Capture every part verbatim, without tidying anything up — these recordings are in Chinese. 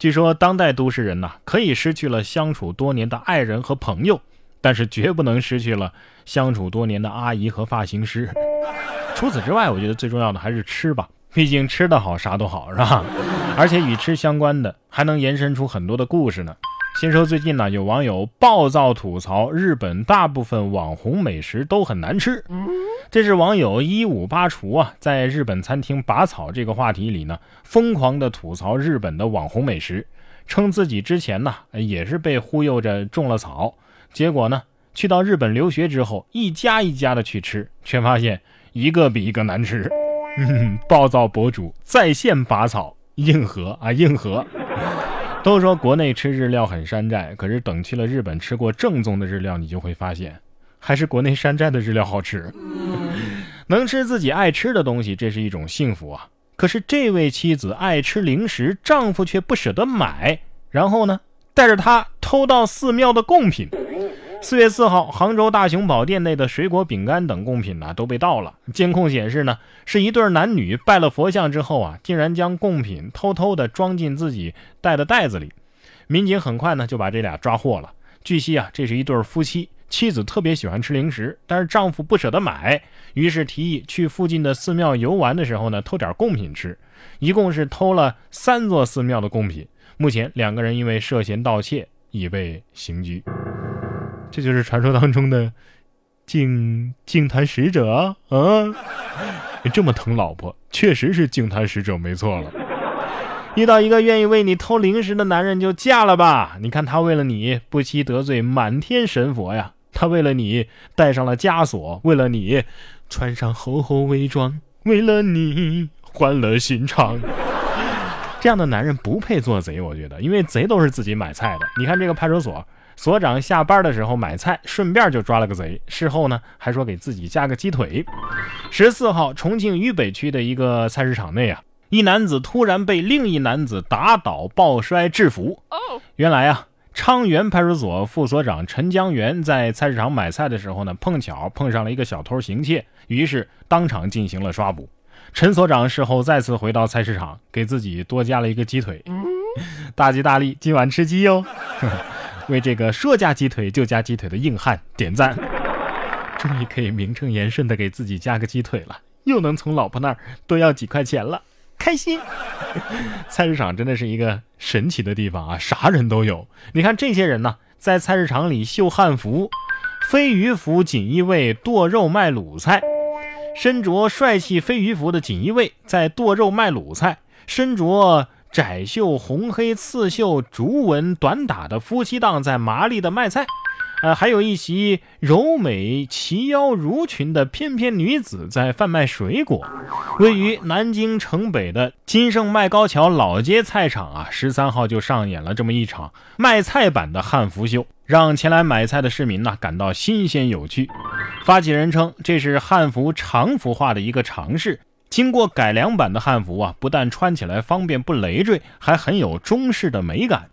据说当代都市人呢、啊，可以失去了相处多年的爱人和朋友，但是绝不能失去了相处多年的阿姨和发型师。除此之外，我觉得最重要的还是吃吧，毕竟吃得好啥都好，是吧？而且与吃相关的还能延伸出很多的故事呢。先说最近呢，有网友暴躁吐槽日本大部分网红美食都很难吃。这是网友一五八厨啊，在日本餐厅拔草这个话题里呢，疯狂的吐槽日本的网红美食，称自己之前呢也是被忽悠着种了草，结果呢去到日本留学之后，一家一家的去吃，却发现一个比一个难吃。嗯，暴躁博主在线拔草，硬核啊硬核。都说国内吃日料很山寨，可是等去了日本吃过正宗的日料，你就会发现还是国内山寨的日料好吃。能吃自己爱吃的东西，这是一种幸福啊。可是这位妻子爱吃零食，丈夫却不舍得买，然后呢带着她偷到寺庙的贡品。四月四号，杭州大雄宝殿内的水果、饼干等贡品呢、啊、都被盗了。监控显示呢，是一对男女拜了佛像之后啊，竟然将贡品偷偷的装进自己带的袋子里。民警很快呢就把这俩抓获了。据悉啊，这是一对夫妻，妻子特别喜欢吃零食，但是丈夫不舍得买，于是提议去附近的寺庙游玩的时候呢，偷点贡品吃。一共是偷了三座寺庙的贡品。目前两个人因为涉嫌盗窃已被刑拘。这就是传说当中的净净坛使者啊！这么疼老婆，确实是净坛使者没错了。遇到一个愿意为你偷零食的男人就嫁了吧，你看他为了你不惜得罪满天神佛呀，他为了你带上了枷锁，为了你穿上厚厚伪装，为了你换了新肠。这样的男人不配做贼，我觉得，因为贼都是自己买菜的。你看这个派出所所长下班的时候买菜，顺便就抓了个贼，事后呢还说给自己加个鸡腿。十四号，重庆渝北区的一个菜市场内啊，一男子突然被另一男子打倒抱摔制服。原来啊，昌源派出所副所长陈江源在菜市场买菜的时候呢，碰巧碰上了一个小偷行窃，于是当场进行了抓捕。陈所长事后再次回到菜市场，给自己多加了一个鸡腿，大吉大利，今晚吃鸡哟。为这个说加鸡腿就加鸡腿的硬汉点赞，终于可以名正言顺的给自己加个鸡腿了，又能从老婆那儿多要几块钱了，开心。菜市场真的是一个神奇的地方啊，啥人都有。你看这些人呢，在菜市场里秀汉服、飞鱼服锦衣卫剁肉卖卤菜。身着帅气飞鱼服的锦衣卫在剁肉卖卤菜，身着窄袖红黑刺绣竹纹短打的夫妻档在麻利的卖菜，呃，还有一袭柔美齐腰襦裙的翩翩女子在贩卖水果。位于南京城北的金盛迈皋桥老街菜场啊，十三号就上演了这么一场卖菜版的汉服秀，让前来买菜的市民呢、啊、感到新鲜有趣。发起人称这是汉服常服化的一个尝试。经过改良版的汉服啊，不但穿起来方便不累赘，还很有中式的美感。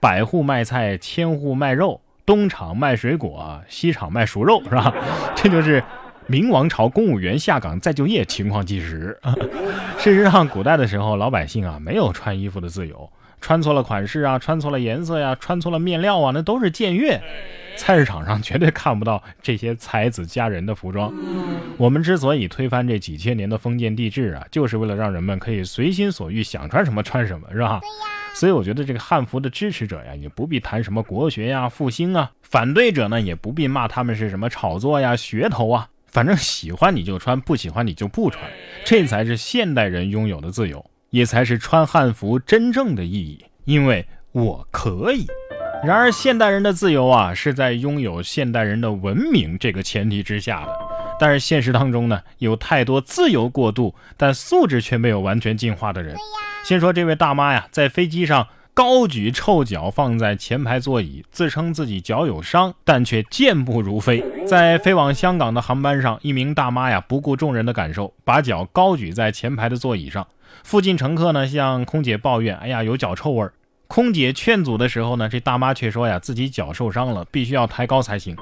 百户卖菜，千户卖肉，东厂卖水果，西厂卖熟肉，是吧？这就是明王朝公务员下岗再就业情况纪实。事实上，古代的时候，老百姓啊没有穿衣服的自由，穿错了款式啊，穿错了颜色呀、啊，穿错了面料啊，那都是僭越。菜市场上绝对看不到这些才子佳人的服装。我们之所以推翻这几千年的封建帝制啊，就是为了让人们可以随心所欲，想穿什么穿什么，是吧？对呀。所以我觉得这个汉服的支持者呀，也不必谈什么国学呀、复兴啊；反对者呢，也不必骂他们是什么炒作呀、噱头啊。反正喜欢你就穿，不喜欢你就不穿，这才是现代人拥有的自由，也才是穿汉服真正的意义。因为我可以。然而现代人的自由啊，是在拥有现代人的文明这个前提之下的。但是现实当中呢，有太多自由过度但素质却没有完全进化的人。先说这位大妈呀，在飞机上高举臭脚放在前排座椅，自称自己脚有伤，但却健步如飞。在飞往香港的航班上，一名大妈呀不顾众人的感受，把脚高举在前排的座椅上。附近乘客呢向空姐抱怨，哎呀，有脚臭味儿。空姐劝阻的时候呢，这大妈却说呀，自己脚受伤了，必须要抬高才行。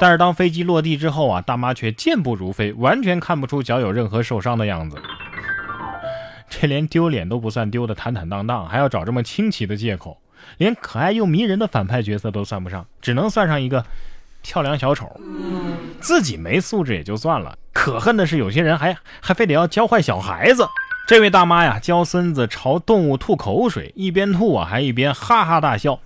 但是当飞机落地之后啊，大妈却健步如飞，完全看不出脚有任何受伤的样子。这连丢脸都不算丢的坦坦荡荡，还要找这么清奇的借口，连可爱又迷人的反派角色都算不上，只能算上一个跳梁小丑。自己没素质也就算了，可恨的是有些人还还非得要教坏小孩子。这位大妈呀，教孙子朝动物吐口水，一边吐啊还一边哈哈大笑。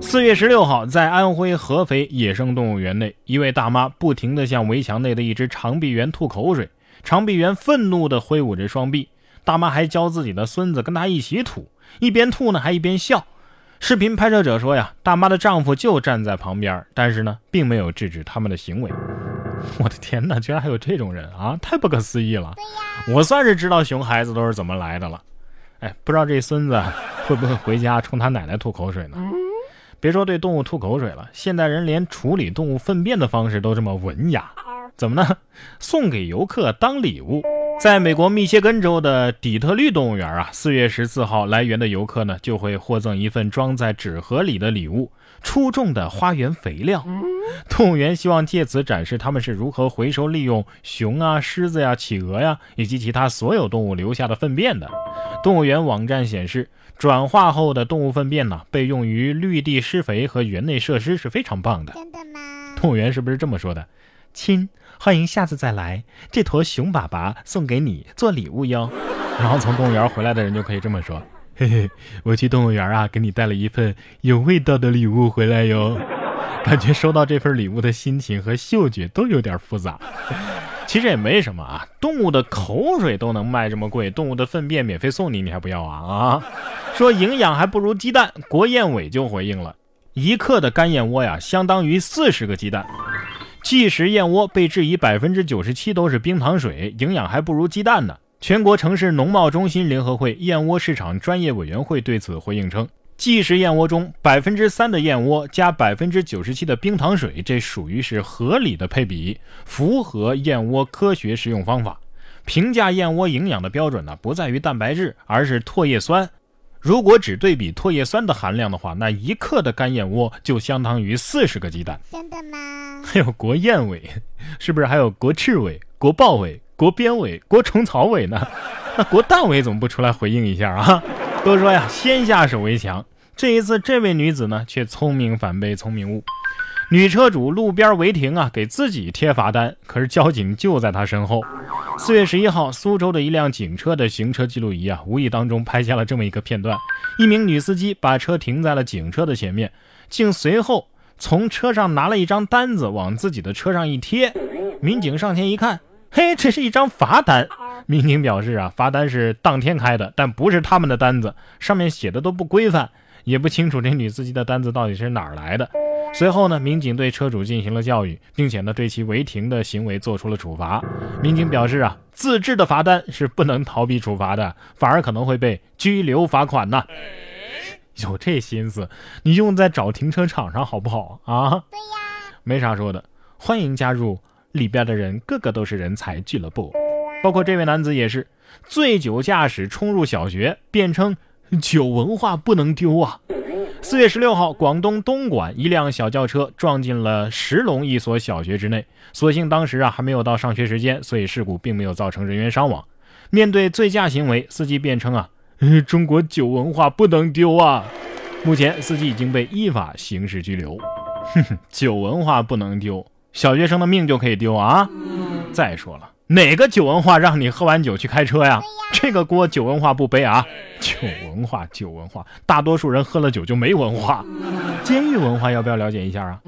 四月十六号，在安徽合肥野生动物园内，一位大妈不停地向围墙内的一只长臂猿吐口水，长臂猿愤怒地挥舞着双臂，大妈还教自己的孙子跟她一起吐，一边吐呢还一边笑。视频拍摄者说呀，大妈的丈夫就站在旁边，但是呢并没有制止他们的行为。我的天哪，居然还有这种人啊，太不可思议了。我算是知道熊孩子都是怎么来的了。哎，不知道这孙子会不会回家冲他奶奶吐口水呢？别说对动物吐口水了，现代人连处理动物粪便的方式都这么文雅，怎么呢？送给游客当礼物。在美国密歇根州的底特律动物园啊，四月十四号来园的游客呢就会获赠一份装在纸盒里的礼物，出众的花园肥料。动物园希望借此展示他们是如何回收利用熊啊、狮子呀、企鹅呀以及其他所有动物留下的粪便的。动物园网站显示，转化后的动物粪便呢被用于绿地施肥和园内设施是非常棒的。真的吗？动物园是不是这么说的？亲，欢迎下次再来，这坨熊粑粑送给你做礼物哟。然后从动物园回来的人就可以这么说，嘿嘿，我去动物园啊，给你带了一份有味道的礼物回来哟。感觉收到这份礼物的心情和嗅觉都有点复杂。其实也没什么啊，动物的口水都能卖这么贵，动物的粪便免费送你，你还不要啊？啊，说营养还不如鸡蛋，国燕委就回应了，一克的干燕窝呀，相当于四十个鸡蛋。即食燕窝被质疑 百分之九十七 都是冰糖水，营养还不如鸡蛋呢。全国城市农贸中心联合会燕窝市场专业委员会对此回应称，即食燕窝中 百分之三 的燕窝加 百分之九十七 的冰糖水，这属于是合理的配比，符合燕窝科学食用方法。评价燕窝营养的标准呢，不在于蛋白质，而是唾液酸。如果只对比唾液酸的含量的话，那一克的干燕窝就相当于四十个鸡蛋。真的吗？还有国燕委，是不是还有国赤委、国豹委、国鞭委、国虫草委呢？那国蛋委怎么不出来回应一下啊？都说呀，先下手为强。这一次这位女子呢却聪明反被聪明误。女车主路边违停啊，给自己贴罚单，可是交警就在她身后。四月十一号，苏州的一辆警车的行车记录仪啊，无意当中拍下了这么一个片段，一名女司机把车停在了警车的前面，竟随后从车上拿了一张单子往自己的车上一贴。民警上前一看，嘿，这是一张罚单。民警表示啊，罚单是当天开的，但不是他们的单子，上面写的都不规范，也不清楚这女司机的单子到底是哪儿来的。随后呢，民警对车主进行了教育，并且呢对其违停的行为做出了处罚。民警表示啊，自制的罚单是不能逃避处罚的，反而可能会被拘留罚款呐。有这心思，你用在找停车场上好不好啊？对呀，没啥说的。欢迎加入里边的人，个个都是人才俱乐部。包括这位男子也是，醉酒驾驶冲入小学，辩称酒文化不能丢啊。四月十六号，广东东莞一辆小轿车撞进了石龙一所小学之内，所幸当时啊还没有到上学时间，所以事故并没有造成人员伤亡。面对醉驾行为，司机辩称啊、呃、中国酒文化不能丢啊。目前司机已经被依法刑事拘留。哼哼，酒文化不能丢，小学生的命就可以丢啊。再说了，哪个酒文化让你喝完酒去开车呀？这个锅酒文化不背啊！酒文化，酒文化，大多数人喝了酒就没文化。监狱文化要不要了解一下啊？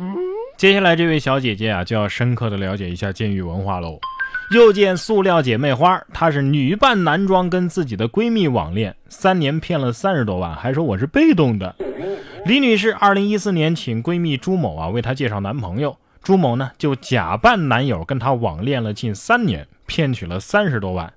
接下来这位小姐姐啊，就要深刻的了解一下监狱文化喽。又见塑料姐妹花，她是女扮男装跟自己的闺蜜网恋，三年骗了三十多万，还说我是被动的。李女士二零一四年请闺蜜朱某啊为她介绍男朋友。朱某呢就假扮男友跟他网恋了近三年，骗取了三十多万。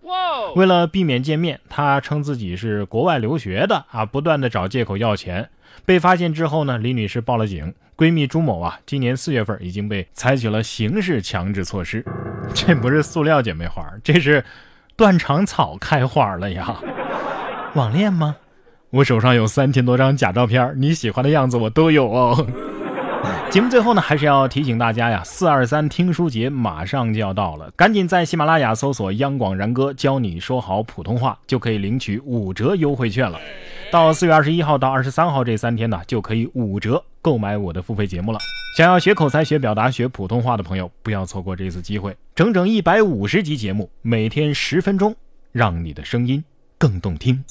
为了避免见面，他称自己是国外留学的啊，不断的找借口要钱。被发现之后呢，李女士报了警。闺蜜朱某啊，今年四月份已经被采取了刑事强制措施。这不是塑料姐妹花，这是断肠草开花了呀！网恋吗？我手上有三千多张假照片，你喜欢的样子我都有哦。节目最后呢，还是要提醒大家呀，四二三听书节马上就要到了，赶紧在喜马拉雅搜索央广然哥教你说好普通话，就可以领取五折优惠券了。到四月二十一号到二十三号这三天呢，就可以五折购买我的付费节目了。想要学口才、学表达、学普通话的朋友，不要错过这次机会。整整一百五十集节目，每天十分钟，让你的声音更动听。